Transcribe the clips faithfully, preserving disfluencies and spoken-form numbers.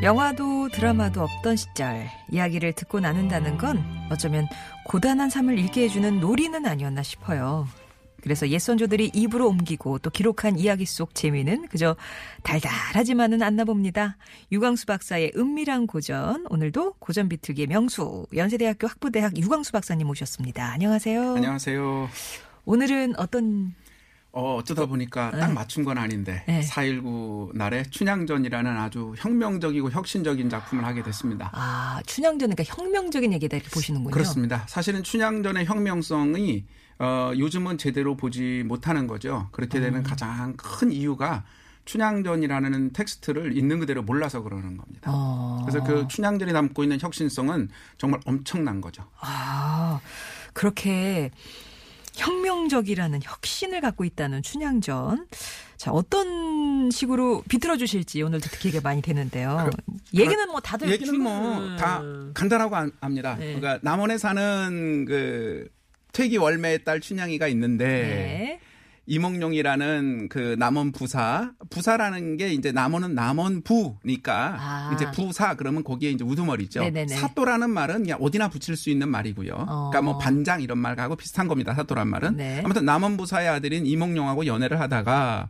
영화도 드라마도 없던 시절 이야기를 듣고 나눈다는 건 어쩌면 고단한 삶을 읽게 해주는 놀이는 아니었나 싶어요. 그래서 옛 선조들이 입으로 옮기고 또 기록한 이야기 속 재미는 그저 달달하지만은 않나 봅니다. 유광수 박사의 은밀한 고전, 오늘도 고전 비틀기의 명수, 연세대학교 학부대학 유광수 박사님 모셨습니다. 안녕하세요. 안녕하세요. 오늘은 어떤... 어, 어쩌다 보니까 딱 맞춘 건 아닌데 네. 사일구 날에 춘향전이라는 아주 혁명적이고 혁신적인 작품을 하게 됐습니다. 아, 춘향전 그러니까 혁명적인 얘기다 이렇게 보시는군요. 그렇습니다. 사실은 춘향전의 혁명성이 어, 요즘은 제대로 보지 못하는 거죠. 그렇게 되는 음. 가장 큰 이유가 춘향전이라는 텍스트를 있는 그대로 몰라서 그러는 겁니다. 어. 그래서 그 춘향전이 담고 있는 혁신성은 정말 엄청난 거죠. 아, 그렇게... 혁명적이라는 혁신을 갖고 있다는 춘향전. 자, 어떤 식으로 비틀어 주실지 오늘 듣기가 많이 되는데요. 그, 얘기는 뭐 다들 얘기는 중... 뭐 다 간단하고 압니다. 네. 그러니까 남원에 사는 그 퇴기 월매의 딸 춘향이가 있는데 네. 이몽룡이라는 그 남원 부사, 부사라는 게 이제 남원은 남원부니까 아. 이제 부사 그러면 거기에 이제 우두머리죠. 네네네. 사또라는 말은 그냥 어디나 붙일 수 있는 말이고요. 어. 그러니까 뭐 반장 이런 말하고 비슷한 겁니다. 사또란 말은. 네. 아무튼 남원 부사의 아들인 이몽룡하고 연애를 하다가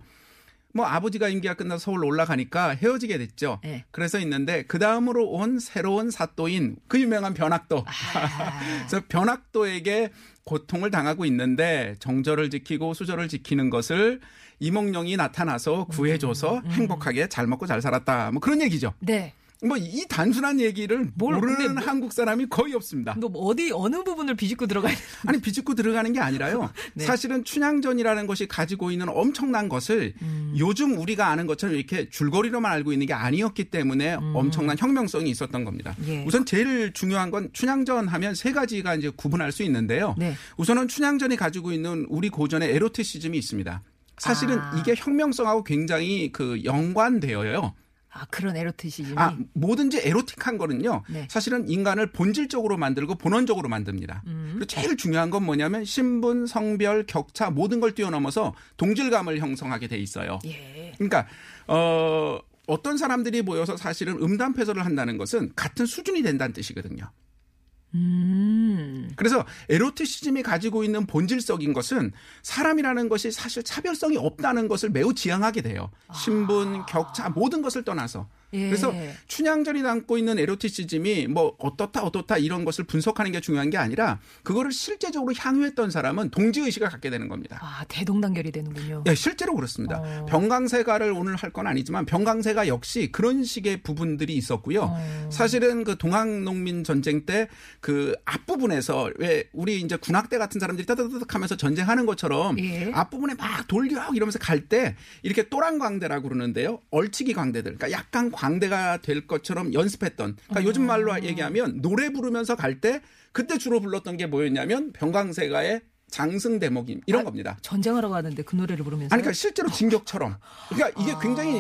뭐 아버지가 임기가 끝나서 서울로 올라가니까 헤어지게 됐죠. 네. 그래서 있는데 그 다음으로 온 새로운 사또인 그 유명한 변학도. 아. 그래서 변학도에게 고통을 당하고 있는데 정절을 지키고 수절을 지키는 것을 이몽룡이 나타나서 구해줘서 음, 음. 행복하게 잘 먹고 잘 살았다. 뭐 그런 얘기죠. 네. 뭐 이 단순한 얘기를 뭘, 모르는 뭐, 한국 사람이 거의 없습니다. 너 어디 어느 부분을 비집고 들어가야 되나? 아니 비집고 들어가는 게 아니라요. 네. 사실은 춘향전이라는 것이 가지고 있는 엄청난 것을 음. 요즘 우리가 아는 것처럼 이렇게 줄거리로만 알고 있는 게 아니었기 때문에 음. 엄청난 혁명성이 있었던 겁니다. 예. 우선 제일 중요한 건 춘향전 하면 세 가지가 이제 구분할 수 있는데요. 네. 우선은 춘향전이 가지고 있는 우리 고전의 에로티시즘이 있습니다. 사실은 아. 이게 혁명성하고 굉장히 그 연관되어요. 아, 그런 에로티시즘이. 아, 뭐든지 에로틱한 거는요. 네. 사실은 인간을 본질적으로 만들고 본원적으로 만듭니다. 음. 그리고 제일 중요한 건 뭐냐면 신분, 성별, 격차 모든 걸 뛰어넘어서 동질감을 형성하게 돼 있어요. 예. 그러니까 어, 어떤 사람들이 모여서 사실은 음담패설을 한다는 것은 같은 수준이 된다는 뜻이거든요. 음. 그래서 에로티시즘이 가지고 있는 본질적인 것은 사람이라는 것이 사실 차별성이 없다는 것을 매우 지향하게 돼요. 신분, 아. 격차 모든 것을 떠나서. 예. 그래서 춘향전이 담고 있는 에로티시즘이 뭐 어떻다 어떻다 이런 것을 분석하는 게 중요한 게 아니라 그거를 실제적으로 향유했던 사람은 동지의식을 갖게 되는 겁니다. 아, 대동단결이 되는군요. 네, 실제로 그렇습니다. 어. 병강세가를 오늘 할 건 아니지만 병강세가 역시 그런 식의 부분들이 있었고요. 어. 사실은 그 동학농민전쟁 때 그 앞부분에서 왜 우리 이제 군악대 같은 사람들이 따다다닥 하면서 전쟁하는 것처럼 예. 앞부분에 막 돌려 이러면서 갈 때 이렇게 또랑광대라고 그러는데요. 얼치기 광대들. 그러니까 약간 광대가 될 것처럼 연습했던, 그러니까 어. 요즘 말로 얘기하면 노래 부르면서 갈 때 그때 주로 불렀던 게 뭐였냐면 병강세가의 장승 대목임 이런 아, 겁니다. 전쟁하러 가는데 그 노래를 부르면서. 아니, 그러니까 실제로 진격처럼. 그러니까 이게 아. 굉장히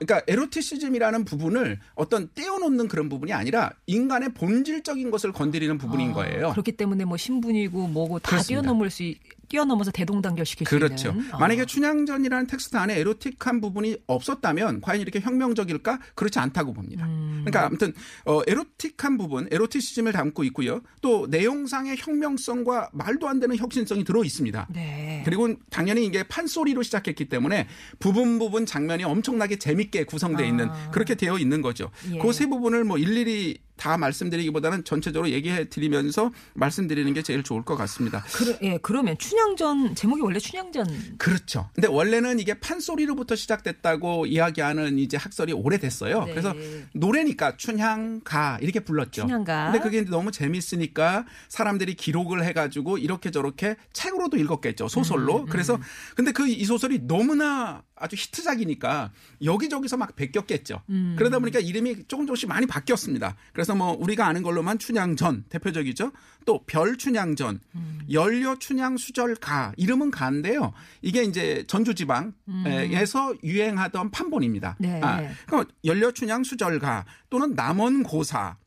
그러니까 에로티시즘이라는 부분을 어떤 떼어놓는 그런 부분이 아니라 인간의 본질적인 것을 건드리는 부분인 아, 거예요. 그렇기 때문에 뭐 신분이고 뭐고 다 그렇습니다. 뛰어넘을 수 있. 뛰어넘어서 대동단결 시킬 수 그렇죠. 있는. 그렇죠. 만약에 아. 춘향전이라는 텍스트 안에 에로틱한 부분이 없었다면 과연 이렇게 혁명적일까? 그렇지 않다고 봅니다. 음. 그러니까 아무튼 어, 에로틱한 부분, 에로티시즘을 담고 있고요. 또 내용상의 혁명성과 말도 안 되는 혁신성이 들어 있습니다. 네. 그리고 당연히 이게 판소리로 시작했기 때문에 부분 부분 장면이 엄청나게 재밌게 구성되어 아. 있는 그렇게 되어 있는 거죠. 예. 그 세 부분을 뭐 일일이 다 말씀드리기보다는 전체적으로 얘기해 드리면서 말씀드리는 게 제일 좋을 것 같습니다. 그러, 예, 그러면 춘향전 제목이 원래 춘향전 그렇죠. 근데 원래는 이게 판소리로부터 시작됐다고 이야기하는 이제 학설이 오래됐어요. 네. 그래서 노래니까 춘향가 이렇게 불렀죠. 춘향가. 근데 그게 너무 재밌으니까 사람들이 기록을 해가지고 이렇게 저렇게 책으로도 읽었겠죠. 소설로. 음, 음. 그래서 근데 그 이 소설이 너무나 아주 히트작이니까 여기저기서 막 베꼈겠죠. 음. 그러다 보니까 이름이 조금 조금씩 많이 바뀌었습니다. 그래서 뭐 우리가 아는 걸로만 춘향전 대표적이죠. 또 별춘향전, 음. 연료춘향수절가 이름은 가인데요. 이게 이제 전주지방에서 음. 유행하던 판본입니다. 네. 아, 그러니까 연료춘향수절가 또는 남원고사.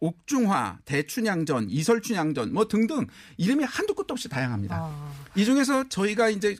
옥중화, 대춘향전, 이설춘향전 뭐 등등 이름이 한두 끝도 없이 다양합니다. 아. 이 중에서 저희가 이제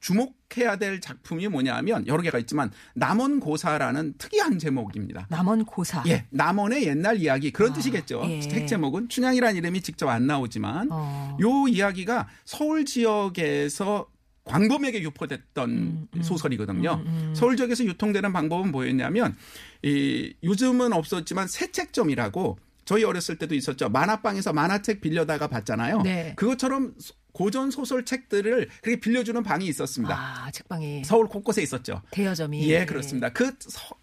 주목해야 될 작품이 뭐냐면 여러 개가 있지만 남원고사라는 특이한 제목입니다. 남원고사. 예, 남원의 옛날 이야기 그런 아, 뜻이겠죠. 예. 책 제목은 춘향이라는 이름이 직접 안 나오지만 어. 요 이야기가 서울 지역에서 광범위하게 유포됐던 음, 음, 소설이거든요. 음, 음. 서울 지역에서 유통되는 방법은 뭐였냐면 이, 요즘은 없었지만 새책점이라고 저희 어렸을 때도 있었죠. 만화방에서 만화책 빌려다가 봤잖아요. 네. 그것처럼 고전 소설 책들을 그렇게 빌려주는 방이 있었습니다. 아, 책방이. 서울 곳곳에 있었죠. 대여점이. 예, 그렇습니다. 그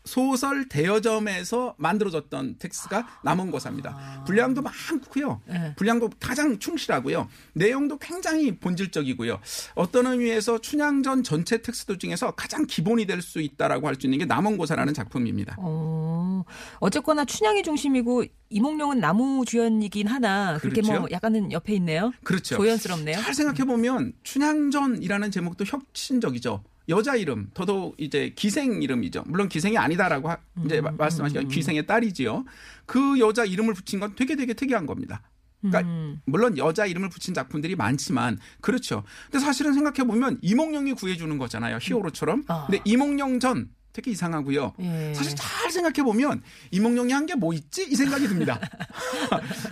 소설 대여점에서 만들어졌던 텍스트가 아, 남원고사입니다. 아. 분량도 많고요. 네. 분량도 가장 충실하고요. 내용도 굉장히 본질적이고요. 어떤 의미에서 춘향전 전체 텍스트 중에서 가장 기본이 될 수 있다라고 할 수 있는 게 남원고사라는 작품입니다. 어, 어쨌거나 춘향이 중심이고 이몽룡은 나무 주연이긴 하나 그렇게 그렇죠? 뭐 약간은 옆에 있네요. 그렇죠. 조연스럽네요. 잘 생각해보면 춘향전이라는 제목도 혁신적이죠. 여자 이름, 더더욱 이제 기생 이름이죠. 물론 기생이 아니다라고 하, 이제 음, 말씀하신 건 음, 기생의 딸이지요. 그 여자 이름을 붙인 건 되게 되게 특이한 겁니다. 그러니까 음. 물론 여자 이름을 붙인 작품들이 많지만 그렇죠. 근데 사실은 생각해보면 이몽룡이 구해주는 거잖아요. 히어로처럼. 아. 근데 이몽룡전. 되게 이상하고요. 예. 사실 잘 생각해보면 이몽룡이 한 게 뭐 있지? 이 생각이 듭니다.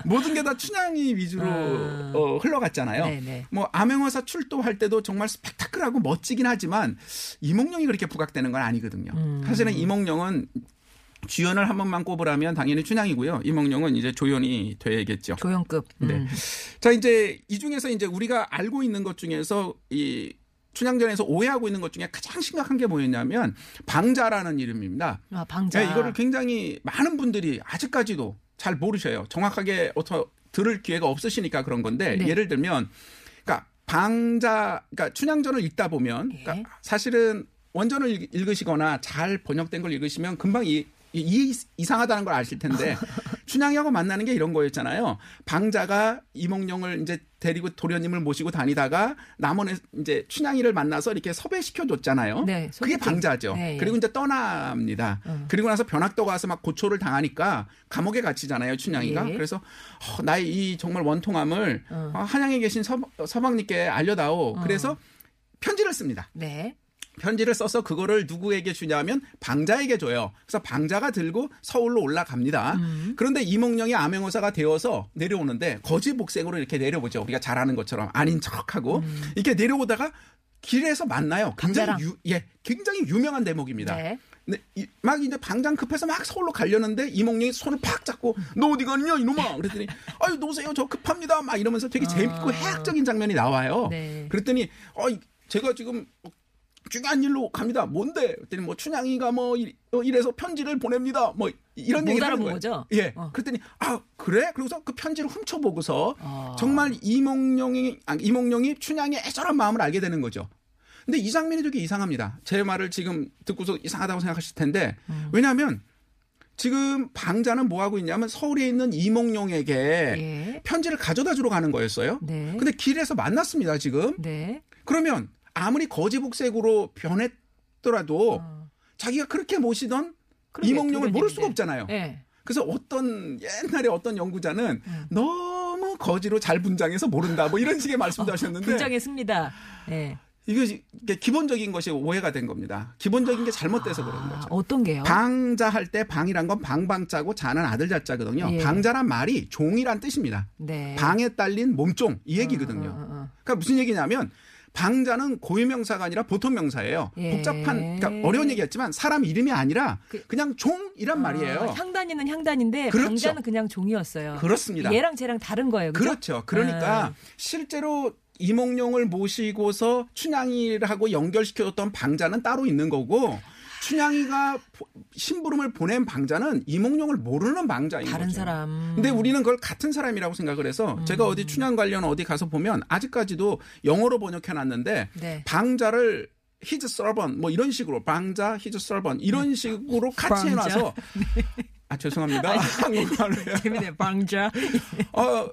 모든 게 다 춘향이 위주로 아. 어, 흘러갔잖아요. 네네. 뭐 암행어사 출도할 때도 정말 스펙타클하고 멋지긴 하지만 이몽룡이 그렇게 부각되는 건 아니거든요. 음. 사실은 이몽룡은 주연을 한 번만 꼽으라면 당연히 춘향이고요. 이몽룡은 이제 조연이 되겠죠. 조연급. 음. 네. 자, 이제 이 중에서 이제 우리가 알고 있는 것 중에서 이 춘향전에서 오해하고 있는 것 중에 가장 심각한 게 뭐였냐면 방자라는 이름입니다. 아, 방자. 네, 이거를 굉장히 많은 분들이 아직까지도 잘 모르셔요. 정확하게 어떠, 들을 기회가 없으시니까 그런 건데 네. 예를 들면 그러니까 방자, 그러니까 춘향전을 읽다 보면 그러니까 네. 사실은 원전을 읽으시거나 잘 번역된 걸 읽으시면 금방 이, 이 이상하다는 걸 아실 텐데 춘향이하고 만나는 게 이런 거였잖아요. 방자가 이몽룡을 이제 데리고 도련님을 모시고 다니다가 남원에 이제 춘향이를 만나서 이렇게 섭외시켜 줬잖아요. 네, 그게 방자죠. 네, 예. 그리고 이제 떠납니다. 어. 그리고 나서 변학도가 와서 막 고초를 당하니까 감옥에 갇히잖아요, 춘향이가. 예. 그래서 어, 나의 이 정말 원통함을 어. 한양에 계신 서, 서방님께 알려다오. 어. 그래서 편지를 씁니다. 네. 편지를 써서 그거를 누구에게 주냐면 방자에게 줘요. 그래서 방자가 들고 서울로 올라갑니다. 음. 그런데 이몽룡이 암행어사가 되어서 내려오는데 거지 복생으로 이렇게 내려오죠. 우리가 잘 아는 것처럼 아닌 척하고 음. 이렇게 내려오다가 길에서 만나요. 굉장히, 유, 예, 굉장히 유명한 대목입니다. 네. 근데 이, 막 이제 방장 급해서 막 서울로 가려는데 이몽룡이 손을 팍 잡고 너 어디 가느냐 이놈아 그랬더니 아유 놓으세요 저 급합니다 막 이러면서 되게 재밌고 어. 해학적인 장면이 나와요. 네. 그랬더니 어, 제가 지금 중요한 일로 갑니다. 뭔데? 그랬더니 뭐 춘향이가 뭐 이래서 편지를 보냅니다. 뭐 이런 얘기를 하는 거예요. 거죠? 예. 어. 그랬더니 아 그래? 그러고서 그 편지를 훔쳐보고서 어. 정말 이몽룡이 이몽룡이 춘향의 애절한 마음을 알게 되는 거죠. 근데 이 장면이 되게 이상합니다. 제 말을 지금 듣고서 이상하다고 생각하실 텐데 음. 왜냐하면 지금 방자는 뭐하고 있냐면 서울에 있는 이몽룡에게 예. 편지를 가져다 주러 가는 거였어요. 네. 근데 길에서 만났습니다, 지금. 네. 그러면 아무리 거지복색으로 변했더라도 어. 자기가 그렇게 모시던 그러게, 이몽룡을 모를 수가 없잖아요. 네. 그래서 어떤 옛날에 어떤 연구자는 음. 너무 거지로 잘 분장해서 모른다. 뭐 이런 식의 말씀도 어, 하셨는데. 분장했습니다. 네. 이게 기본적인 것이 오해가 된 겁니다. 기본적인 게 잘못돼서 아, 그런 거죠. 어떤 게요? 방자 할 때 방이란 건 방방자고 자는 아들 자자거든요. 예. 방자란 말이 종이란 뜻입니다. 네. 방에 딸린 몸종 이 얘기거든요. 어, 어, 어. 그러니까 무슨 얘기냐면 방자는 고유명사가 아니라 보통명사예요. 예. 복잡한 그러니까 어려운 얘기였지만 사람 이름이 아니라 그냥 종이란 어, 말이에요. 향단이는 향단인데 그렇죠. 방자는 그냥 종이었어요. 그렇습니다. 얘랑 쟤랑 다른 거예요. 그렇죠. 그렇죠. 그러니까 아. 실제로 이몽룡을 모시고서 춘향이하고 연결시켜줬던 방자는 따로 있는 거고 춘향이가 심부름을 보낸 방자는 이몽룡을 모르는 방자인 다른 거죠. 다른 사람. 근데 우리는 그걸 같은 사람이라고 생각을 해서 음. 제가 어디 춘향 관련 어디 가서 보면 아직까지도 영어로 번역해놨는데 네. 방자를 his servant 뭐 이런 식으로 방자 his servant 이런 식으로 같이 해놔서 네. 아 죄송합니다. 한국말로요. 재밌네요. 방자. 어.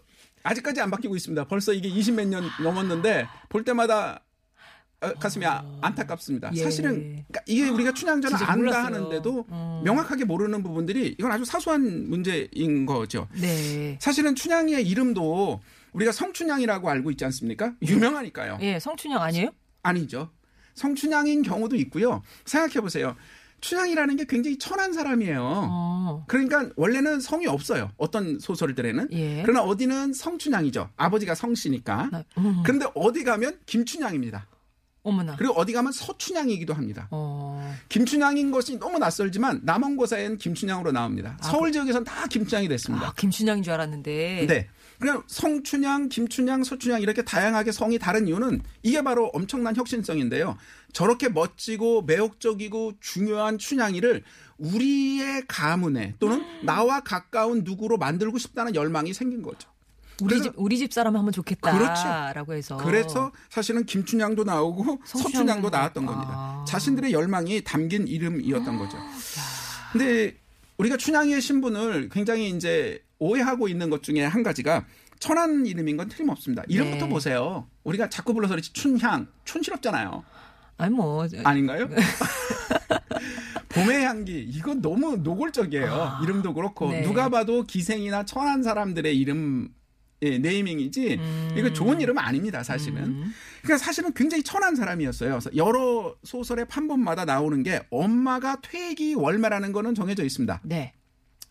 아직까지 안 바뀌고 있습니다. 벌써 이게 이십몇 년 넘었는데 볼 때마다 가슴이 어... 안타깝습니다. 예. 사실은 이게 우리가 춘향전을 아, 안다 몰랐어요. 하는데도 음. 명확하게 모르는 부분들이 이건 아주 사소한 문제인 거죠. 네. 사실은 춘향의 이름도 우리가 성춘향이라고 알고 있지 않습니까? 유명하니까요. 예, 성춘향 아니에요? 아니죠. 성춘향인 경우도 있고요. 생각해 보세요. 춘향이라는 게 굉장히 천한 사람이에요. 어. 그러니까 원래는 성이 없어요. 어떤 소설들에는. 예. 그러나 어디는 성춘향이죠. 아버지가 성씨니까. 나, 음. 그런데 어디 가면 김춘향입니다. 어머나. 그리고 어디 가면 서춘향이기도 합니다. 어. 김춘향인 것이 너무 낯설지만 남원고사에는 김춘향으로 나옵니다. 아, 서울 지역에서는 다 김춘향이 됐습니다. 아, 김춘향인 줄 알았는데. 네. 그냥 성춘향, 김춘향, 서춘향 이렇게 다양하게 성이 다른 이유는 이게 바로 엄청난 혁신성인데요. 저렇게 멋지고 매혹적이고 중요한 춘향이를 우리의 가문에 또는 음. 나와 가까운 누구로 만들고 싶다는 열망이 생긴 거죠. 우리 집 우리 집 사람 하면 좋겠다라고 해서 그래서 사실은 김춘향도 나오고 서춘향도 나왔던 겁니다. 아. 자신들의 열망이 담긴 이름이었던 아. 거죠. 근데 우리가 춘향이의 신분을 굉장히 이제 오해하고 있는 것 중에 한 가지가 천한 이름인 건 틀림없습니다. 이름부터 네. 보세요. 우리가 자꾸 불러서 그렇지 춘향, 촌스럽잖아요. 아니 뭐 아닌가요? 봄의 향기 이거 너무 노골적이에요. 아. 이름도 그렇고 네. 누가 봐도 기생이나 천한 사람들의 이름 예, 네이밍이지 음. 이거 좋은 이름은 아닙니다. 사실은. 음. 그러니까 사실은 굉장히 천한 사람이었어요. 그래서 여러 소설의 판본마다 나오는 게 엄마가 퇴기 월매라는 거는 정해져 있습니다. 네.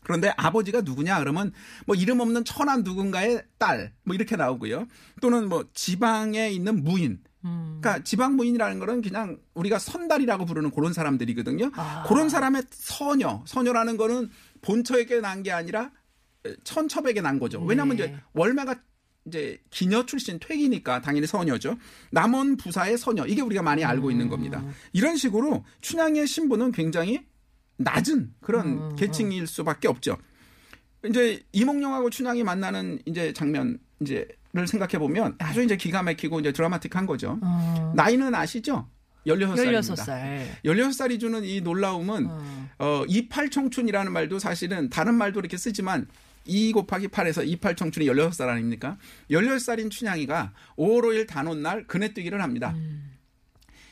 그런데 아버지가 누구냐 그러면 뭐 이름 없는 천한 누군가의 딸 뭐 이렇게 나오고요. 또는 뭐 지방에 있는 무인. 음. 그러니까 지방 무인이라는 거는 그냥 우리가 선달이라고 부르는 그런 사람들이거든요. 아. 그런 사람의 서녀. 서녀라는 거는 본처에게 난 게 아니라 천첩에게 난 거죠. 왜냐하면 네. 이제 월매가 이제 기녀 출신 퇴기니까 당연히 서녀죠. 남원 부사의 서녀 이게 우리가 많이 알고 음. 있는 겁니다. 이런 식으로 춘향의 신분은 굉장히 낮은 그런 음. 계층일 수밖에 없죠. 이제 이몽룡하고 춘향이 만나는 이제 장면 이제를 생각해 보면 아주 이제 기가 막히고 이제 드라마틱한 거죠. 음. 나이는 아시죠? 열여섯 살입니다. 열여섯 살이 주는 이 놀라움은 어. 어, 이십팔 청춘이라는 말도 사실은 다른 말도 이렇게 쓰지만 이 곱하기 팔에서 이십팔 청춘이 열여섯 살 아닙니까? 열여섯 살인 춘향이가 오월 오일 단오날 그네뛰기를 합니다. 음.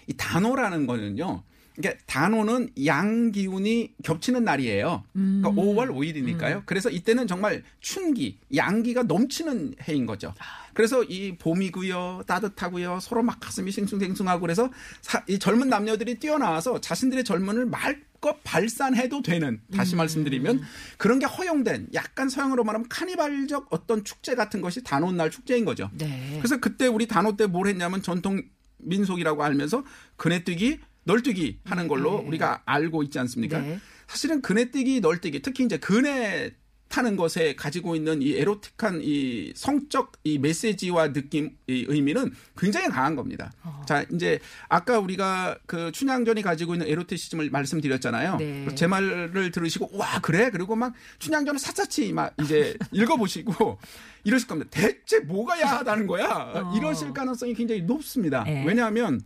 이 단오라는 거는요. 그러니까 단오는 양기운이 겹치는 날이에요. 그러니까 음. 오월 오일이니까요. 음. 그래서 이때는 정말 춘기, 양기가 넘치는 해인 거죠. 그래서 이 봄이고요. 따뜻하고요. 서로 막 가슴이 싱숭생숭하고 그래서 사, 이 젊은 남녀들이 뛰어나와서 자신들의 젊음을 말껏 발산해도 되는 다시 말씀드리면 그런 게 허용된 약간 서양으로 말하면 카니발적 어떤 축제 같은 것이 단오날 축제인 거죠. 네. 그래서 그때 우리 단오 때 뭘 했냐면 전통 민속이라고 알면서 그네뛰기 널뛰기 하는 걸로 네. 우리가 알고 있지 않습니까? 네. 사실은 그네뛰기, 널뛰기, 특히 이제 그네 타는 것에 가지고 있는 이 에로틱한 이 성적 이 메시지와 느낌, 이 의미는 굉장히 강한 겁니다. 어. 자, 이제 아까 우리가 그 춘향전이 가지고 있는 에로티시즘을 말씀드렸잖아요. 네. 제 말을 들으시고, 와, 그래? 그리고 막 춘향전을 샅샅이 막 이제 읽어보시고 이러실 겁니다. 대체 뭐가 야하다는 거야? 어. 이러실 가능성이 굉장히 높습니다. 네. 왜냐하면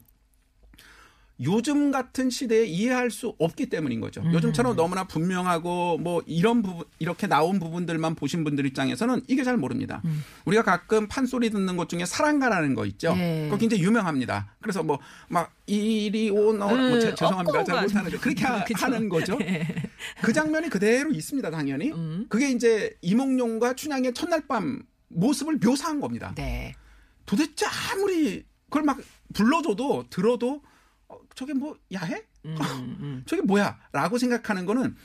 요즘 같은 시대에 이해할 수 없기 때문인 거죠. 음. 요즘처럼 너무나 분명하고 뭐 이런 부분, 이렇게 나온 부분들만 보신 분들 입장에서는 이게 잘 모릅니다. 음. 우리가 가끔 판소리 듣는 것 중에 사랑가라는 거 있죠. 예. 그거 굉장히 유명합니다. 그래서 뭐 막 이리 오너 음, 뭐 제, 죄송합니다. 잘 못하는데 그렇게 하, 하는 거죠. 예. 그 장면이 그대로 있습니다. 당연히. 음. 그게 이제 이몽룡과 춘향의 첫날 밤 모습을 묘사한 겁니다. 네. 도대체 아무리 그걸 막 불러줘도 들어도 어, 저게 뭐 야해? 음, 음. 저게 뭐야? 라고 생각하는 거는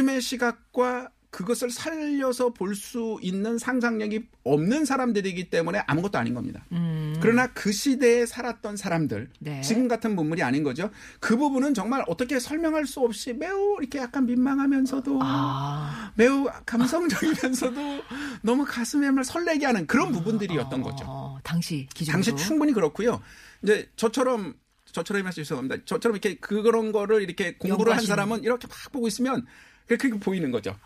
요즘의 시각과 그것을 살려서 볼 수 있는 상상력이 없는 사람들이기 때문에 아무것도 아닌 겁니다. 음. 그러나 그 시대에 살았던 사람들, 네. 지금 같은 문물이 아닌 거죠. 그 부분은 정말 어떻게 설명할 수 없이 매우 이렇게 약간 민망하면서도 아. 매우 감성적이면서도 아. 너무 가슴에 막 설레게 하는 그런 부분들이었던 거죠. 아. 당시 기준으로. 당시 충분히 그렇고요. 이제 저처럼 저처럼 말씀 죄송합니다. 저처럼 이렇게 그런 거를 이렇게 공부를 연구하시는. 한 사람은 이렇게 막 보고 있으면 그렇게 보이는 거죠.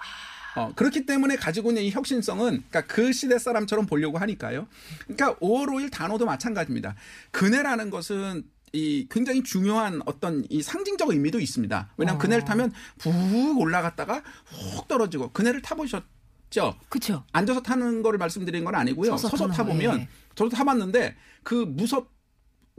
어, 그렇기 때문에 가지고 있는 이 혁신성은 그러니까 그 시대 사람처럼 보려고 하니까요. 그러니까 오월 오일 단어도 마찬가지입니다. 그네라는 것은 이 굉장히 중요한 어떤 이 상징적 의미도 있습니다. 왜냐하면 어. 그네를 타면 푹 올라갔다가 훅 떨어지고 그네를 타보셨죠? 그렇죠. 앉아서 타는 거를 말씀드린 건 아니고요. 서서, 서서 타보면 예. 저도 타봤는데 그 무섭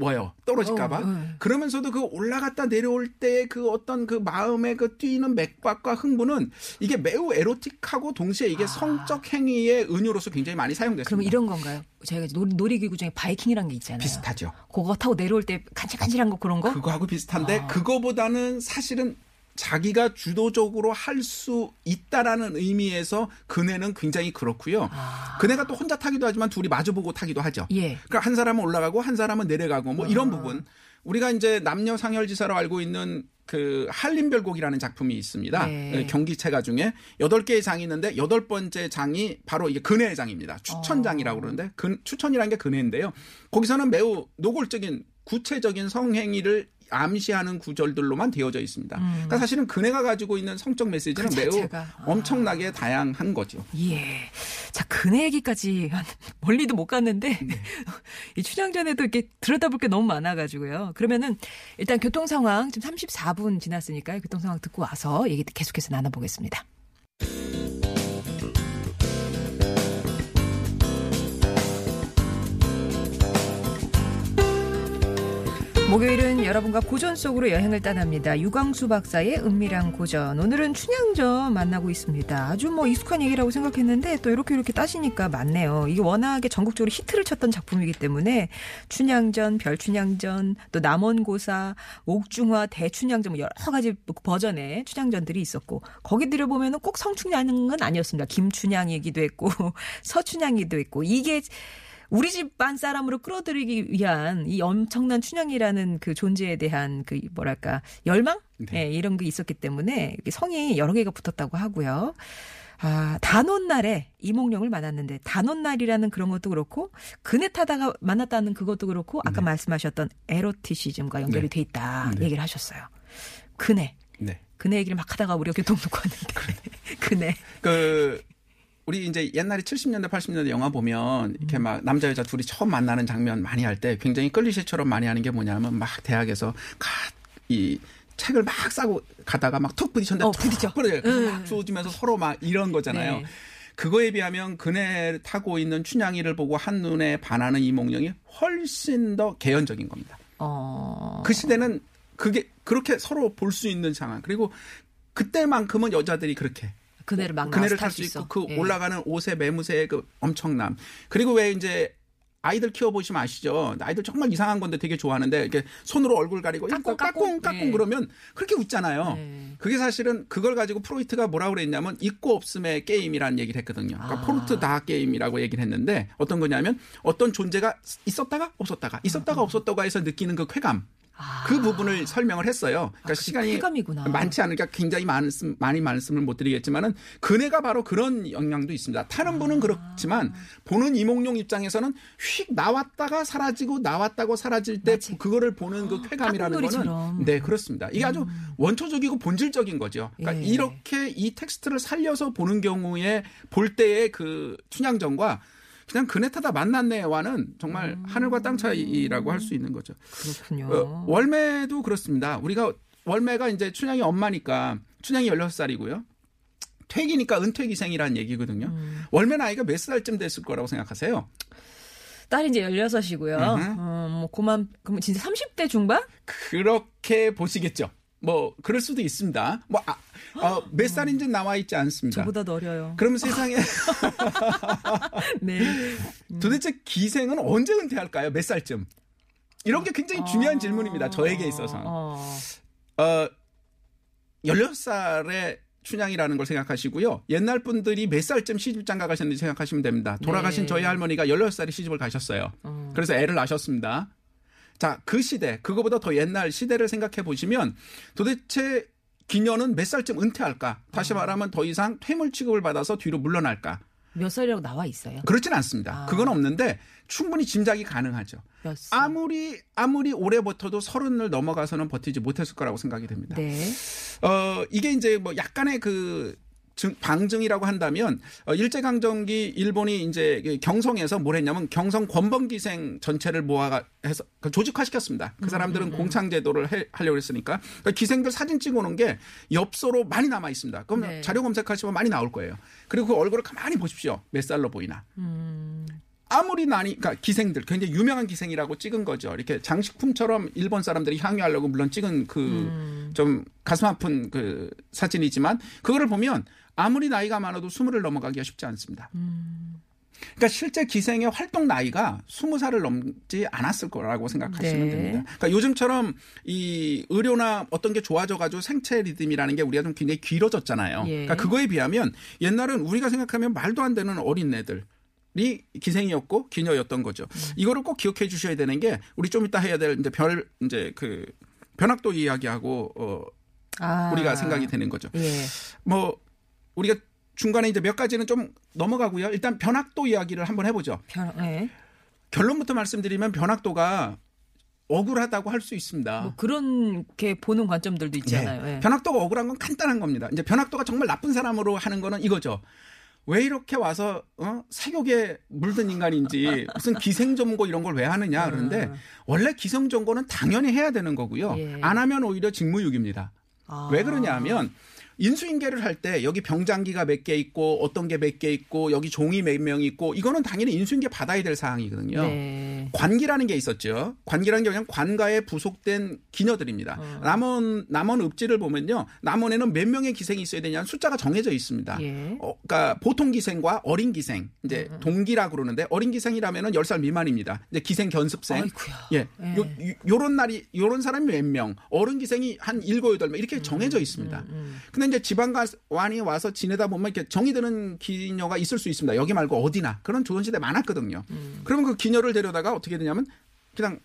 와요. 떨어질까봐. 그러면서도 그 올라갔다 내려올 때의 그 어떤 그 마음의 그 뛰는 맥박과 흥분은 이게 매우 에로틱하고 동시에 이게 아. 성적 행위의 은유로서 굉장히 많이 사용됐습니다. 그럼 이런 건가요? 저희가 놀이, 놀이기구 중에 바이킹이라는 게 있잖아요. 비슷하죠. 그거 타고 내려올 때 간질간질한 거 그런 거? 그거하고 비슷한데 아. 그거보다는 사실은 자기가 주도적으로 할 수 있다라는 의미에서 그네는 굉장히 그렇고요. 아. 그네가 또 혼자 타기도 하지만 둘이 마주보고 타기도 하죠. 예. 그러니까 한 사람은 올라가고 한 사람은 내려가고 뭐 이런 아. 부분. 우리가 이제 남녀 상열지사로 알고 있는 그 한림별곡이라는 작품이 있습니다. 예. 경기체가 중에 여덟 개의 장이 있는데 여덟 번째 장이 바로 이게 그네의 장입니다. 추천장이라고 그러는데 그, 추천이라는 게 그네인데요. 거기서는 매우 노골적인 구체적인 성행위를 암시하는 구절들로만 되어져 있습니다. 음. 그러니까 사실은 그네가 가지고 있는 성적 메시지는 그 매우 아. 엄청나게 다양한 거죠. 예. 자, 그네 얘기까지 멀리도 못 갔는데 네. 이 춘향전에도 이렇게 들여다볼 게 너무 많아가지고요. 그러면은 일단 교통 상황 지금 삼십사 분 지났으니까요. 교통 상황 듣고 와서 얘기 계속해서 나눠보겠습니다. 목요일은 여러분과 고전 속으로 여행을 떠납니다. 유광수 박사의 은밀한 고전. 오늘은 춘향전 만나고 있습니다. 아주 뭐 익숙한 얘기라고 생각했는데 또 이렇게 이렇게 따시니까 많네요. 이게 워낙에 전국적으로 히트를 쳤던 작품이기 때문에 춘향전, 별춘향전, 또 남원고사, 옥중화, 대춘향전 여러 가지 버전의 춘향전들이 있었고 거기 들여보면 꼭 성춘향은 아니었습니다. 김춘향이기도 했고 서춘향이기도 했고 이게 우리 집 반 사람으로 끌어들이기 위한 이 엄청난 춘향이라는 그 존재에 대한 그 뭐랄까 열망? 네. 예, 이런 게 있었기 때문에 성이 여러 개가 붙었다고 하고요. 아, 단오날에 이몽룡을 만났는데 단오날이라는 그런 것도 그렇고 그네 타다가 만났다는 그것도 그렇고 아까 네. 말씀하셨던 에로티시즘과 연결이 네. 돼 있다 네. 얘기를 하셨어요. 그네. 네. 그네 얘기를 막 하다가 우리가 교통 놓고 왔는데. 그네. 그... 우리 이제 옛날에 칠십 년대, 팔십 년대 영화 보면 이렇게 막 남자, 여자 둘이 처음 만나는 장면 많이 할 때 굉장히 클리셰처럼 많이 하는 게 뭐냐면 막 대학에서 가, 이 책을 막 싸고 가다가 막 툭 부딪혔는데 어, 부딪혀. 그래. 막 쏘지면서 서로 막 이런 거잖아요. 네. 그거에 비하면 그네 타고 있는 춘향이를 보고 한눈에 반하는 이몽룡이 훨씬 더 개연적인 겁니다. 어... 그 시대는 그게 그렇게 서로 볼 수 있는 상황. 그리고 그때만큼은 여자들이 그렇게. 그네를 막 그네를 탈 수 있고 그 예. 올라가는 옷의 매무새의 그 엄청남. 그리고 왜 이제 아이들 키워 보시면 아시죠? 아이들 정말 이상한 건데 되게 좋아하는데 이렇게 손으로 얼굴 가리고 까꿍 까꿍 까꿍 예. 그러면 그렇게 웃잖아요. 예. 그게 사실은 그걸 가지고 프로이트가 뭐라고 그랬냐면 있고 없음의 게임이라는 얘기를 했거든요. 그러니까 아. 포르트 다 게임이라고 얘기를 했는데 어떤 거냐면 어떤 존재가 있었다가 없었다가 있었다가 없었다가 해서 느끼는 그 쾌감. 그 아. 부분을 설명을 했어요. 그러니까 아, 시간이 쾌감이구나. 많지 않으니까 굉장히 많은, 많이 말씀을 못 드리겠지만은 그네가 바로 그런 영향도 있습니다. 타는 분은 아. 그렇지만 보는 이몽룡 입장에서는 휙 나왔다가 사라지고 나왔다고 사라질 때 맞지. 그거를 보는 그 쾌감이라는 아, 거는 네 그렇습니다. 이게 음. 아주 원초적이고 본질적인 거죠. 그러니까 예. 이렇게 이 텍스트를 살려서 보는 경우에 볼 때의 그 춘향전과 그냥 그네 타다 만났네와는 정말 음. 하늘과 땅 차이라고 할 수 있는 거죠. 그렇군요. 어, 월매도 그렇습니다. 우리가 월매가 이제 춘향이 엄마니까 춘향이 열여섯 살이고요. 퇴기니까 은퇴기생이라는 얘기거든요. 음. 월매 나이가 몇 살쯤 됐을 거라고 생각하세요? 딸이 이제 열여섯이고요. 어, 뭐 고만 그럼 진짜 삼십 대 중반? 그렇게 보시겠죠. 뭐 그럴 수도 있습니다. 뭐 아, 어, 몇 살인지 나와 있지 않습니다. 저보다 어려요. 그럼 세상에 네. 음. 도대체 기생은 언제 은퇴할까요? 몇 살쯤? 이런 게 굉장히 중요한 아. 질문입니다. 저에게 있어서. 아. 어, 열여섯 살에 춘향이라는 걸 생각하시고요. 옛날 분들이 몇 살쯤 시집 장가 가셨는지 생각하시면 됩니다. 돌아가신 네. 저희 할머니가 열여섯 살에 시집을 가셨어요. 어. 그래서 애를 낳으셨습니다. 자, 그 시대, 그거보다 더 옛날 시대를 생각해 보시면 도대체 기녀는 몇 살쯤 은퇴할까? 다시 말하면 더 이상 퇴물 취급을 받아서 뒤로 물러날까? 몇 살이라고 나와 있어요? 그렇진 않습니다. 아. 그건 없는데 충분히 짐작이 가능하죠. 몇 살? 아무리 아무리 오래 버텨도 서른을 넘어가서는 버티지 못했을 거라고 생각이 됩니다. 네. 어, 이게 이제 뭐 약간의 그 방증이라고 한다면 일제강점기 일본이 이제 경성에서 뭘 했냐면 경성 권범기생 전체를 모아서 조직화시켰습니다. 그 사람들은 음, 음, 음. 공창제도를 해, 하려고 했으니까 그러니까 기생들 사진 찍어놓은 게 엽서로 많이 남아있습니다. 그럼 네. 자료 검색하시면 많이 나올 거예요. 그리고 그 얼굴을 가만히 보십시오. 몇 살로 보이나. 음. 아무리 나니 그러니까 기생들 굉장히 유명한 기생이라고 찍은 거죠. 이렇게 장식품처럼 일본 사람들이 향유하려고 물론 찍은 그 좀 음. 가슴 아픈 그 사진이지만 그거를 보면 아무리 나이가 많아도 스무를 넘어가기가 쉽지 않습니다. 음. 그러니까 실제 기생의 활동 나이가 스무 살을 넘지 않았을 거라고 생각하시면 네. 됩니다. 그러니까 요즘처럼 이 의료나 어떤 게 좋아져가지고 생체 리듬이라는 게 우리가 좀 굉장히 길어졌잖아요. 예. 그러니까 그거에 비하면 옛날은 우리가 생각하면 말도 안 되는 어린 애들. 이 기생이었고 기녀였던 거죠. 음. 이거를 꼭 기억해 주셔야 되는 게 우리 좀 이따 해야 될 이제 별 이제 그 변학도 이야기하고 어 아. 우리가 생각이 되는 거죠. 예. 뭐 우리가 중간에 이제 몇 가지는 좀 넘어가고요. 일단 변학도 이야기를 한번 해보죠. 변, 네. 결론부터 말씀드리면 변학도가 억울하다고 할 수 있습니다. 뭐 그렇게 보는 관점들도 있잖아요. 네. 네. 변학도가 억울한 건 간단한 겁니다. 이제 변학도가 정말 나쁜 사람으로 하는 거는 이거죠. 왜 이렇게 와서 어? 사욕에 물든 인간인지 무슨 기생정고 이런 걸 왜 하느냐 그런데 원래 기생정고는 당연히 해야 되는 거고요. 예. 안 하면 오히려 직무유기입니다. 아. 왜 그러냐 하면 인수인계를 할 때 여기 병장기가 몇 개 있고 어떤 게 몇 개 있고 여기 종이 몇 명 있고 이거는 당연히 인수인계 받아야 될 사항이거든요. 네. 관기라는 게 있었죠. 관기라는 게 그냥 관가에 부속된 기녀들입니다. 어. 남원, 남원 읍지를 보면요. 남원에는 몇 명의 기생이 있어야 되냐는 숫자가 정해져 있습니다. 예. 어, 그러니까 보통 기생과 어린 기생, 이제 음. 동기라고 그러는데 어린 기생이라면은 열 살 미만입니다. 이제 기생 견습생. 아이쿠야. 예. 예. 요, 요, 요런 날이, 요런 사람이 몇 명, 어른 기생이 한 일곱, 여덟 명 이렇게 정해져 있습니다. 음, 음, 음. 근데 이제 지방관이 와서 지내다 보면 이렇게 정이 드는 기녀가 있을 수 있습니다. 여기 말고 어디나. 그런 조선시대 많았거든요. 음. 그러면 그 기녀를 데려다가 어떻게 되냐면 그냥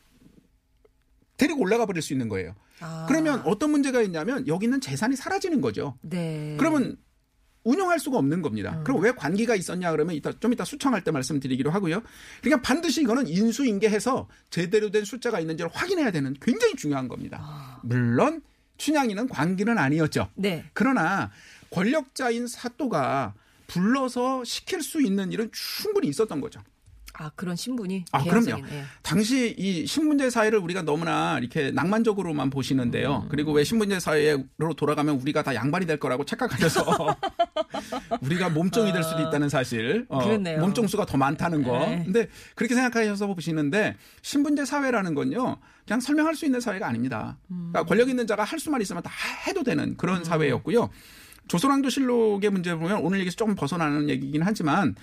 데리고 올라가 버릴 수 있는 거예요. 아. 그러면 어떤 문제가 있냐면 여기 있는 재산이 사라지는 거죠. 네. 그러면 운영할 수가 없는 겁니다. 음. 그럼 왜 관기가 있었냐 그러면 이따, 좀 이따 수청할 때 말씀드리기로 하고요. 그러니까 반드시 이거는 인수인계해서 제대로 된 숫자가 있는지를 확인해야 되는 굉장히 중요한 겁니다. 아. 물론 춘향이는 관기는 아니었죠. 네. 그러나 권력자인 사또가 불러서 시킬 수 있는 일은 충분히 있었던 거죠. 아, 그런 신분이? 아, 개연적인, 그럼요. 예. 당시 이 신분제 사회를 우리가 너무나 이렇게 낭만적으로만 보시는데요. 음. 그리고 왜 신분제 사회로 돌아가면 우리가 다 양반이 될 거라고 착각하셔서 우리가 몸종이 될 수도 있다는 사실. 어, 그렇네요. 몸종수가 더 많다는 거. 네. 근데 그렇게 생각하셔서 보시는데 신분제 사회라는 건요. 그냥 설명할 수 있는 사회가 아닙니다. 음. 그러니까 권력 있는 자가 할 수만 있으면 다 해도 되는 그런 음. 사회였고요. 조선왕조실록의 문제 보면 오늘 얘기에서 조금 벗어나는 얘기긴 하지만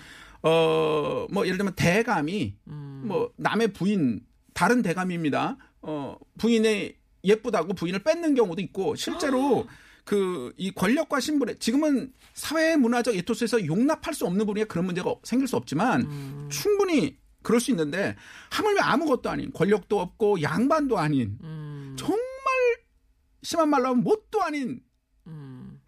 어, 뭐, 예를 들면, 대감이, 음. 뭐, 남의 부인, 다른 대감입니다. 어, 부인이 예쁘다고 부인을 뺏는 경우도 있고, 실제로, 어. 그, 이 권력과 신분에, 지금은 사회 문화적 에토스에서 용납할 수 없는 부분에 그런 문제가 생길 수 없지만, 음. 충분히 그럴 수 있는데, 하물며 아무것도 아닌, 권력도 없고, 양반도 아닌, 음. 정말, 심한 말로 하면, 뭣도 아닌, 음.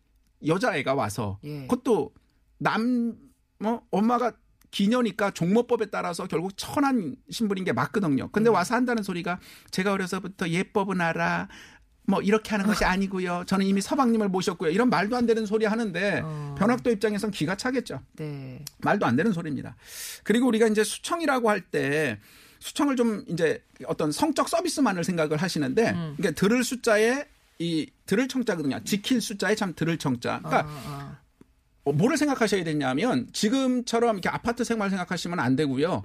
여자애가 와서, 예. 그것도, 남, 뭐, 엄마가, 기녀니까 종모법에 따라서 결국 천한 신분인 게 맞거든요. 근데 음. 와서 한다는 소리가 제가 어려서부터 예법은 알아, 뭐 이렇게 하는 것이 아니고요. 저는 이미 서방님을 모셨고요. 이런 말도 안 되는 소리 하는데 어. 변학도 입장에선 기가 차겠죠. 네. 말도 안 되는 소리입니다. 그리고 우리가 이제 수청이라고 할 때 수청을 좀 이제 어떤 성적 서비스만을 생각을 하시는데 음. 그러니까 들을 숫자에 이 들을 청자거든요. 지킬 숫자에 참 들을 청자. 그러니까 아, 아. 뭐를 생각하셔야 되냐면 지금처럼 이렇게 아파트 생활 생각하시면 안 되고요.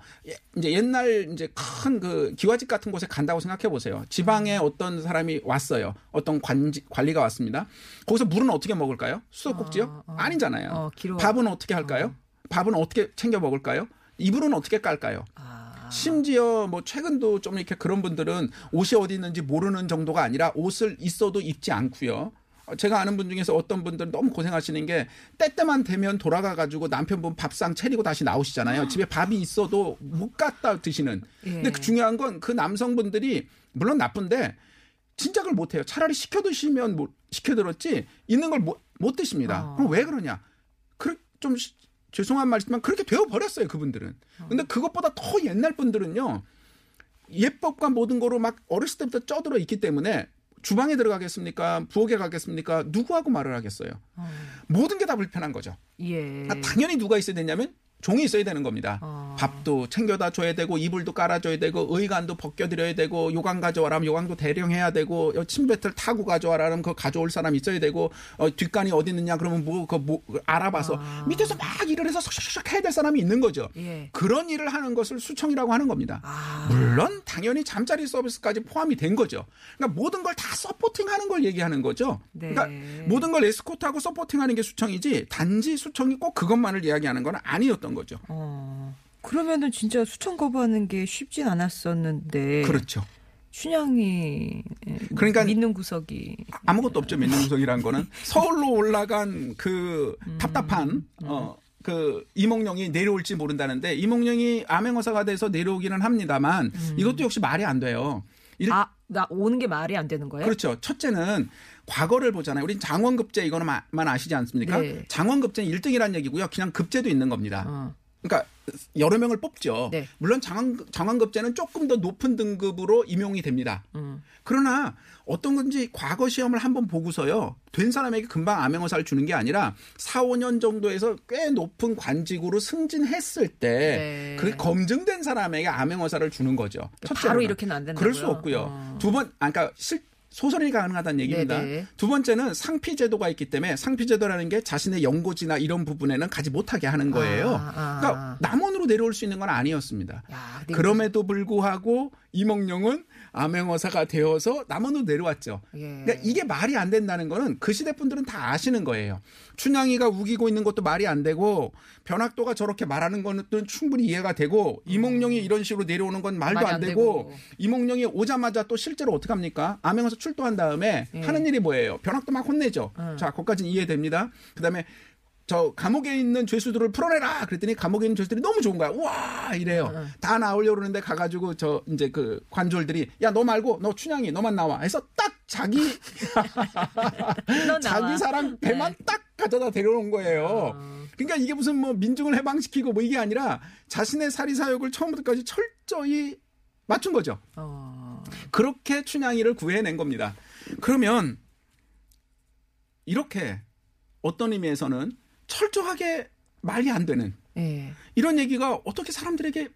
이제 옛날 이제 큰 그 기와집 같은 곳에 간다고 생각해 보세요. 지방에 어떤 사람이 왔어요. 어떤 관지, 관리가 왔습니다. 거기서 물은 어떻게 먹을까요? 수도꼭지요? 어, 어. 아니잖아요. 어, 밥은 어떻게 할까요? 어. 밥은 어떻게 챙겨 먹을까요? 이불은 어떻게 깔까요? 아. 심지어 뭐 최근도 좀 이렇게 그런 분들은 옷이 어디 있는지 모르는 정도가 아니라 옷을 있어도 입지 않고요. 제가 아는 분 중에서 어떤 분들은 너무 고생하시는 게 때때만 되면 돌아가가지고 남편분 밥상 차리고 다시 나오시잖아요. 집에 밥이 있어도 못 갖다 드시는. 예. 근데 중요한 건 그 남성분들이 물론 나쁜데 진짜 그걸 못해요. 차라리 시켜 드시면 뭐 시켜들었지 있는 걸 못 못 드십니다. 어. 그럼 왜 그러냐. 그래, 좀 시, 죄송한 말이지만 그렇게 되어버렸어요. 그분들은. 근데 그것보다 더 옛날 분들은요. 예법과 모든 거로 막 어렸을 때부터 쪄들어 있기 때문에 주방에 들어가겠습니까? 부엌에 가겠습니까? 누구하고 말을 하겠어요? 어. 모든 게 다 불편한 거죠. 예. 당연히 누가 있어야 되냐면 종이 있어야 되는 겁니다. 어. 밥도 챙겨다 줘야 되고 이불도 깔아줘야 되고 의간도 벗겨드려야 되고 요강 가져와라 하면 요강도 대령해야 되고 침뱉을 타고 가져와라 하면 그거 가져올 사람이 있어야 되고 어, 뒷간이 어디 있느냐 그러면 뭐 그거 뭐, 알아봐서 아. 밑에서 막 일을 해서 샥샥샥 해야 될 사람이 있는 거죠. 예. 그런 일을 하는 것을 수청이라고 하는 겁니다. 아. 물론 당연히 잠자리 서비스까지 포함이 된 거죠. 그러니까 모든 걸 다 서포팅하는 걸 얘기하는 거죠. 네. 그러니까 모든 걸 에스코트하고 서포팅하는 게 수청이지 단지 수청이 꼭 그것만을 이야기하는 건 아니었던 거죠. 어, 그러면은 진짜 수청 거부하는 게 쉽진 않았었는데. 그렇죠. 춘향이 그러니까 믿는 구석이 아무것도 없죠. 믿는 구석이라는 거는 서울로 올라간 그 음, 답답한 음. 어, 그 이몽룡이 내려올지 모른다는데 이몽룡이 암행어사가 돼서 내려오기는 합니다만 음. 이것도 역시 말이 안 돼요. 이렇게, 아, 나 오는 게 말이 안 되는 거예요? 그렇죠. 첫째는 과거를 보잖아요. 우린 장원급제 이거만 아시지 않습니까? 네. 장원급제는 일 등이라는 얘기고요. 그냥 급제도 있는 겁니다. 어. 그러니까 여러 명을 뽑죠. 네. 물론 장원, 장원급제는 조금 더 높은 등급으로 임용이 됩니다. 음. 그러나 어떤 건지 과거 시험을 한번 보고서요. 된 사람에게 금방 암행어사를 주는 게 아니라 사, 오 년 정도에서 꽤 높은 관직으로 승진했을 때 네. 그게 검증된 사람에게 암행어사를 주는 거죠. 첫째로는. 바로 이렇게는 안 된다고요? 그럴 수 없고요. 어. 두 번, 그러니까 실 소설이 가능하다는 얘기입니다. 네네. 두 번째는 상피제도가 있기 때문에 상피제도라는 게 자신의 연고지나 이런 부분에는 가지 못하게 하는 거예요. 아, 아. 그러니까 남원으로 내려올 수 있는 건 아니었습니다. 야, 네. 그럼에도 불구하고 이몽룡은 암행어사가 되어서 남원으로 내려왔죠. 예. 그러니까 이게 말이 안 된다는 거는 그 시대 분들은 다 아시는 거예요. 춘향이가 우기고 있는 것도 말이 안 되고 변학도가 저렇게 말하는 것도 충분히 이해가 되고 음. 이몽룡이 이런 식으로 내려오는 건 말도 안, 안 되고, 되고 이몽룡이 오자마자 또 실제로 어떻게 합니까? 암행어사 출동한 다음에 예. 하는 일이 뭐예요? 변학도 막 혼내죠. 음. 자, 거기까지는 이해됩니다. 그다음에 저 감옥에 있는 죄수들을 풀어내라 그랬더니 감옥에 있는 죄수들이 너무 좋은 거야. 우와 이래요. 음. 다 나오려고 그러는데 가가지고 저 이제 그 관졸들이 야 너 말고 너 춘향이 너만 나와 해서 딱 자기 자기 사람 배만 네. 딱 가져다 데려온 거예요. 어. 그러니까 이게 무슨 뭐 민중을 해방시키고 뭐 이게 아니라 자신의 사리사욕을 처음부터까지 철저히 맞춘 거죠. 어. 그렇게 춘향이를 구해낸 겁니다. 그러면 이렇게 어떤 의미에서는 철저하게 말이 안 되는 예. 이런 얘기가 어떻게 사람들에게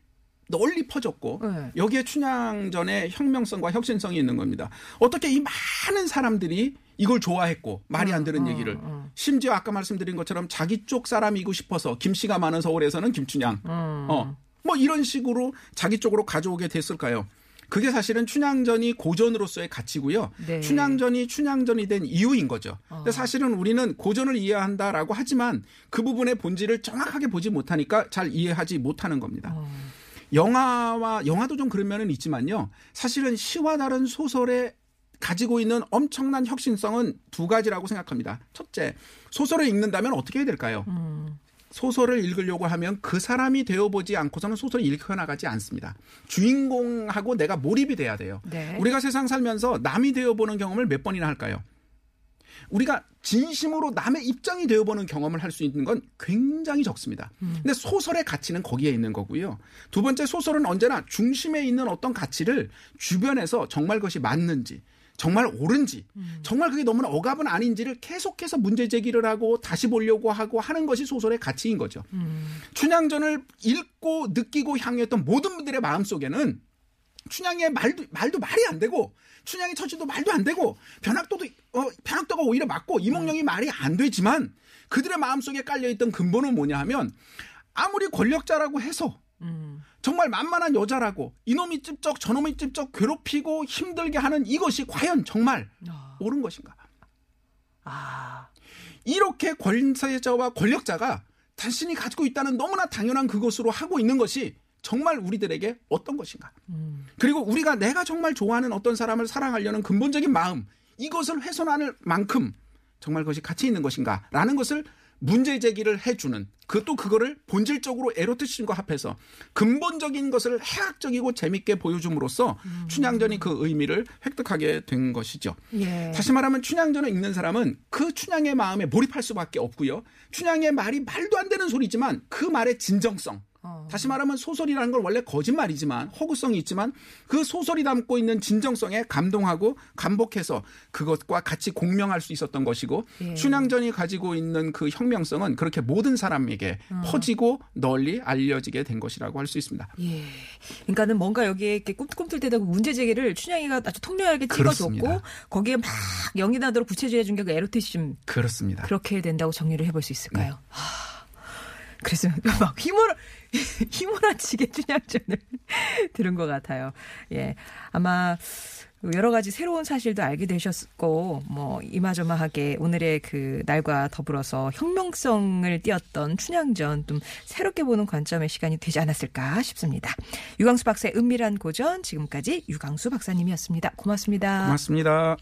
널리 퍼졌고 예. 여기에 춘향전의 혁명성과 혁신성이 있는 겁니다. 어떻게 이 많은 사람들이 이걸 좋아했고 말이 안 되는 어, 얘기를 어, 어. 심지어 아까 말씀드린 것처럼 자기 쪽 사람이고 싶어서 김씨가 많은 서울에서는 김춘향 음. 어, 뭐 이런 식으로 자기 쪽으로 가져오게 됐을까요? 그게 사실은 춘향전이 고전으로서의 가치고요. 네. 춘향전이 춘향전이 된 이유인 거죠. 어. 근데 사실은 우리는 고전을 이해한다라고 하지만 그 부분의 본질을 정확하게 보지 못하니까 잘 이해하지 못하는 겁니다. 어. 영화와 영화도 좀 그런 면은 있지만요. 사실은 시와 다른 소설에 가지고 있는 엄청난 혁신성은 두 가지라고 생각합니다. 첫째, 소설을 읽는다면 어떻게 해야 될까요? 음. 소설을 읽으려고 하면 그 사람이 되어보지 않고서는 소설을 읽혀나가지 않습니다. 주인공하고 내가 몰입이 돼야 돼요. 네. 우리가 세상 살면서 남이 되어보는 경험을 몇 번이나 할까요? 우리가 진심으로 남의 입장이 되어보는 경험을 할 수 있는 건 굉장히 적습니다. 음. 근데 소설의 가치는 거기에 있는 거고요. 두 번째, 소설은 언제나 중심에 있는 어떤 가치를 주변에서 정말 그것이 맞는지 정말 옳은지 음. 정말 그게 너무나 억압은 아닌지를 계속해서 문제 제기를 하고 다시 보려고 하고 하는 것이 소설의 가치인 거죠. 음. 춘향전을 읽고 느끼고 향유했던 모든 분들의 마음속에는 춘향의 말도, 말도 말이 안 되고 춘향의 처지도 말도 안 되고 변학도도 어, 변학도가 오히려 맞고 이몽룡이 음. 말이 안 되지만 그들의 마음속에 깔려있던 근본은 뭐냐 하면 아무리 권력자라고 해서 음. 정말 만만한 여자라고 이놈이 찝쩍 저놈이 찝쩍 괴롭히고 힘들게 하는 이것이 과연 정말 아. 옳은 것인가. 아. 이렇게 권세자와 권력자가 자신이 가지고 있다는 너무나 당연한 그것으로 하고 있는 것이 정말 우리들에게 어떤 것인가. 음. 그리고 우리가 내가 정말 좋아하는 어떤 사람을 사랑하려는 근본적인 마음 이것을 훼손하는 만큼 정말 그것이 가치 있는 것인가라는 것을 문제 제기를 해주는 그것도 그거를 본질적으로 에로티즘과 합해서 근본적인 것을 해학적이고 재밌게 보여줌으로써 음. 춘향전이 그 의미를 획득하게 된 것이죠. 예. 다시 말하면 춘향전을 읽는 사람은 그 춘향의 마음에 몰입할 수밖에 없고요. 춘향의 말이 말도 안 되는 소리지만 그 말의 진정성. 어. 다시 말하면 소설이라는 건 원래 거짓말이지만 허구성이 있지만 그 소설이 담고 있는 진정성에 감동하고 감복해서 그것과 같이 공명할 수 있었던 것이고 예. 춘향전이 가지고 있는 그 혁명성은 그렇게 모든 사람에게 어. 퍼지고 널리 알려지게 된 것이라고 할 수 있습니다. 예. 그러니까는 뭔가 여기에 이렇게 꿈틀꿈틀대다고 문제 제기를 춘향이가 아주 통렬하게 찍어줬고 거기에 막 영이 나도록 부채질해준 게 그 에로티즘. 그렇습니다. 그렇게 된다고 정리를 해볼 수 있을까요? 네. 그랬으면 막 힘을 힘몰아치게 춘향전을 들은 것 같아요. 예, 아마 여러 가지 새로운 사실도 알게 되셨고 뭐 이마저마하게 오늘의 그 날과 더불어서 혁명성을 띄었던 춘향전 좀 새롭게 보는 관점의 시간이 되지 않았을까 싶습니다. 유광수 박사의 은밀한 고전 지금까지 유광수 박사님이었습니다. 고맙습니다. 고맙습니다.